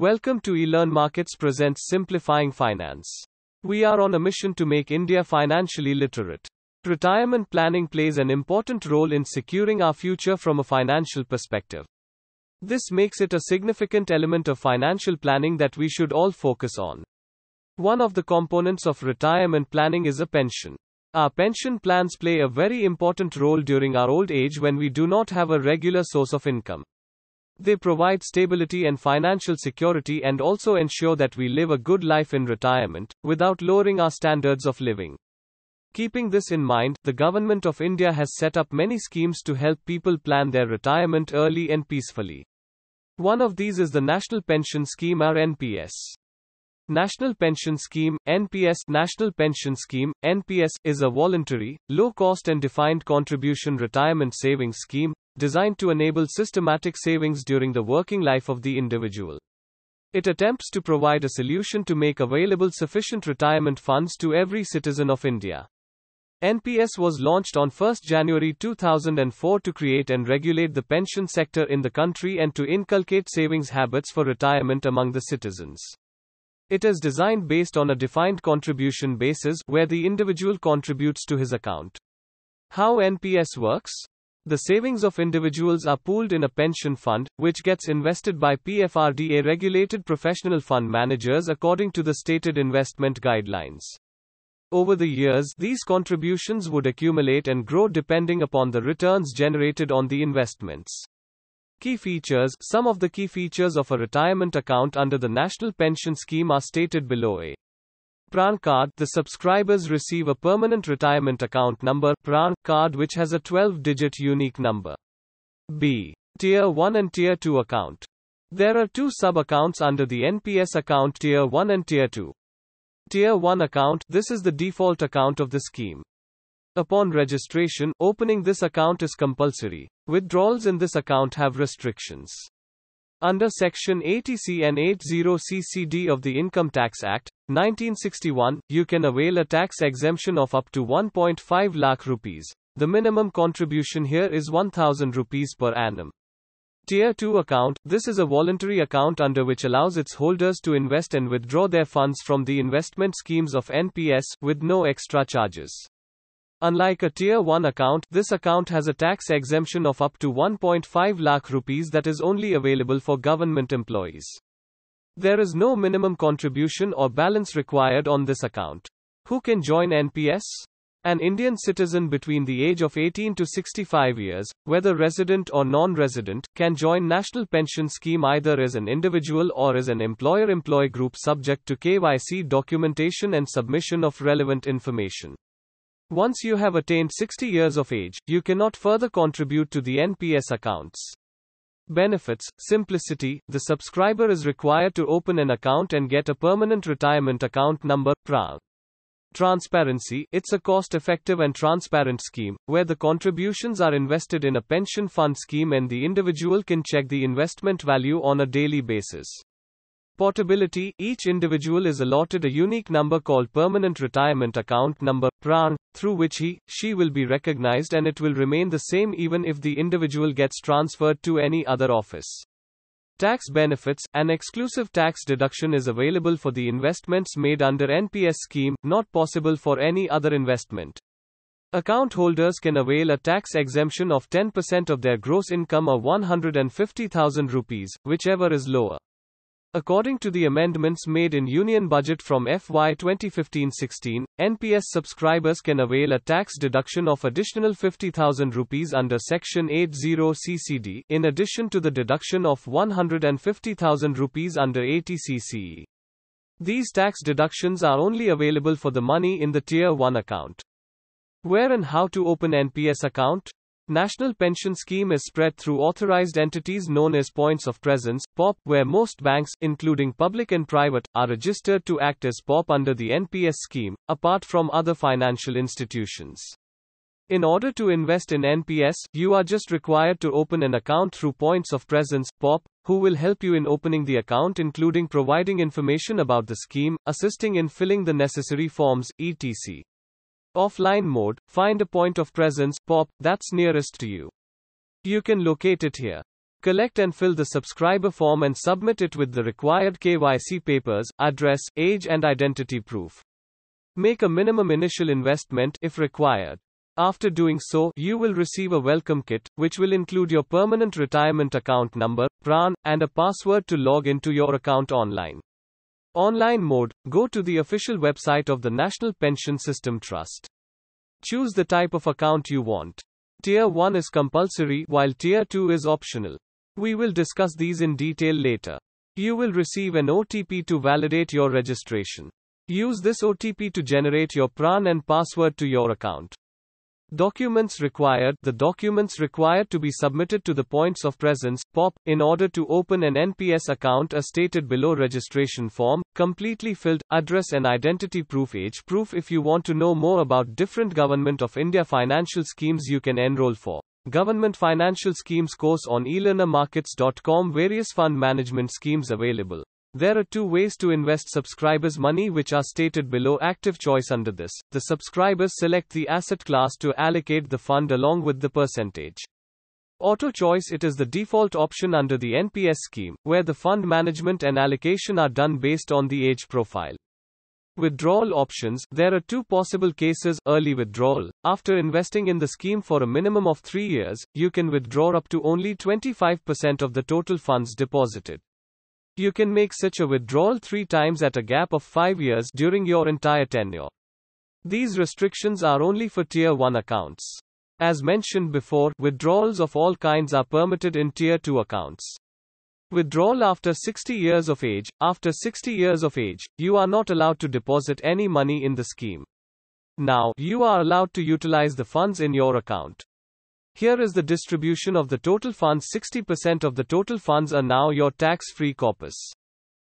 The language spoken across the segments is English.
Welcome to eLearn Markets presents Simplifying Finance. We are on a mission to make India financially literate. Retirement planning plays an important role in securing our future from a financial perspective. This makes it a significant element of financial planning that we should all focus on. One of the components of retirement planning is a pension. Our pension plans play a very important role during our old age when we do not have a regular source of income. They provide stability and financial security and also ensure that we live a good life in retirement, without lowering our standards of living. Keeping this in mind, the Government of India has set up many schemes to help people plan their retirement early and peacefully. One of these is the National Pension Scheme or NPS. National Pension Scheme, NPS, National Pension Scheme, NPS, is a voluntary, low-cost and defined contribution retirement savings scheme, designed to enable systematic savings during the working life of the individual. It attempts to provide a solution to make available sufficient retirement funds to every citizen of India. NPS was launched on 1 January 2004 to create and regulate the pension sector in the country and to inculcate savings habits for retirement among the citizens. It is designed based on a defined contribution basis where the individual contributes to his account. How NPS works? The savings of individuals are pooled in a pension fund, which gets invested by PFRDA-regulated professional fund managers according to the stated investment guidelines. Over the years, these contributions would accumulate and grow depending upon the returns generated on the investments. Key features. Some of the key features of a retirement account under the National Pension Scheme are stated below. A PRAN Card. The subscribers receive a permanent retirement account number (PRAN) card which has a 12-digit unique number. B. Tier 1 and Tier 2 account. There are two sub-accounts under the NPS account Tier 1 and Tier 2. Tier 1 account. This is the default account of the scheme. Upon registration, opening this account is compulsory. Withdrawals in this account have restrictions. Under Section 80C and 80CCD of the Income Tax Act, 1961, you can avail a tax exemption of up to 1.5 lakh rupees. The minimum contribution here is 1,000 rupees per annum. Tier 2 account. This is a voluntary account under which allows its holders to invest and withdraw their funds from the investment schemes of NPS, with no extra charges. Unlike a Tier 1 account, this account has a tax exemption of up to 1.5 lakh rupees that is only available for government employees. There is no minimum contribution or balance required on this account. Who can join NPS? An Indian citizen between the age of 18 to 65 years, whether resident or non-resident, can join National Pension Scheme either as an individual or as an employer-employee group subject to KYC documentation and submission of relevant information. Once you have attained 60 years of age, you cannot further contribute to the NPS accounts. Benefits. Simplicity. The subscriber is required to open an account and get a permanent retirement account number (PRAN). Transparency. It's a cost-effective and transparent scheme, where the contributions are invested in a pension fund scheme and the individual can check the investment value on a daily basis. Portability. Each individual is allotted a unique number called Permanent Retirement Account Number (PRAN), through which he/she will be recognized, and it will remain the same even if the individual gets transferred to any other office. Tax benefits. An exclusive tax deduction is available for the investments made under NPS scheme, not possible for any other investment. Account holders can avail a tax exemption of 10% of their gross income or 150,000 rupees, whichever is lower. According to the amendments made in Union Budget from FY 2015-16, NPS subscribers can avail a tax deduction of additional 50,000 rupees under Section 80CCD, in addition to the deduction of 150,000 rupees under 80CCE. These tax deductions are only available for the money in the Tier 1 account. Where and how to open NPS account? National Pension Scheme is spread through authorized entities known as Points of Presence (POP), where most banks, including public and private, are registered to act as POP under the NPS scheme, apart from other financial institutions. In order to invest in NPS, you are just required to open an account through Points of Presence (POP), who will help you in opening the account including providing information about the scheme, assisting in filling the necessary forms, etc. Offline mode. Find a point of presence (POP) that's nearest to you. You can locate it here. Collect and fill the subscriber form and submit it with the required KYC papers, address, age and identity proof. Make a minimum initial investment if required. After doing so, you will receive a welcome kit, which will include your permanent retirement account number, PRAN, and a password to log into your account online. Online mode, go to the official website of the National Pension System Trust. Choose the type of account you want. Tier 1 is compulsory, while Tier 2 is optional. We will discuss these in detail later. You will receive an OTP to validate your registration. Use this OTP to generate your PRAN and password to your account. Documents required. The documents required to be submitted to the points of presence (POP) in order to open an NPS account are stated below. Registration form, completely filled, address and identity proof, age proof. If you want to know more about different Government of India financial schemes, you can enroll for Government Financial Schemes course on eLearnmarkets.com. Various fund management schemes available. There are two ways to invest subscribers' money, which are stated below. Active choice. Under this, the subscribers select the asset class to allocate the fund along with the percentage. Auto choice. It is the default option under the NPS scheme, where the fund management and allocation are done based on the age profile. Withdrawal options. There are two possible cases. Early withdrawal. After investing in the scheme for a minimum of 3 years, you can withdraw up to only 25% of the total funds deposited. You can make such a withdrawal 3 times at a gap of 5 years during your entire tenure. These restrictions are only for Tier 1 accounts. As mentioned before, withdrawals of all kinds are permitted in Tier 2 accounts. Withdrawal after 60 years of age. After 60 years of age, you are not allowed to deposit any money in the scheme. Now, you are allowed to utilize the funds in your account. Here is the distribution of the total funds. 60% of the total funds are now your tax-free corpus.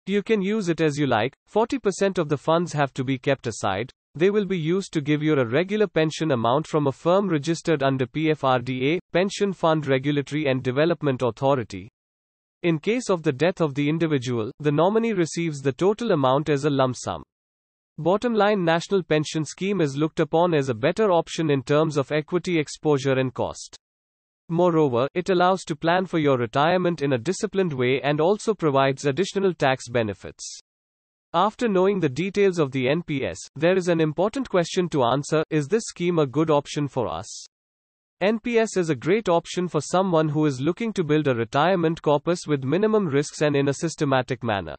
You can use it as you like. 40% of the funds have to be kept aside. They will be used to give you a regular pension amount from a firm registered under PFRDA, Pension Fund Regulatory and Development Authority. In case of the death of the individual, the nominee receives the total amount as a lump sum. Bottom line, National Pension Scheme is looked upon as a better option in terms of equity exposure and cost. Moreover, it allows to plan for your retirement in a disciplined way and also provides additional tax benefits. After knowing the details of the NPS, there is an important question to answer: is this scheme a good option for us? NPS is a great option for someone who is looking to build a retirement corpus with minimum risks and in a systematic manner.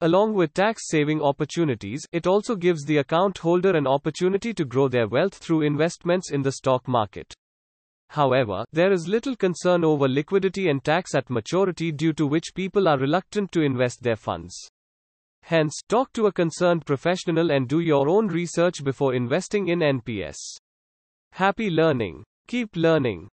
Along with tax-saving opportunities, it also gives the account holder an opportunity to grow their wealth through investments in the stock market. However, there is little concern over liquidity and tax at maturity, due to which people are reluctant to invest their funds. Hence, talk to a concerned professional and do your own research before investing in NPS. Happy learning! Keep learning!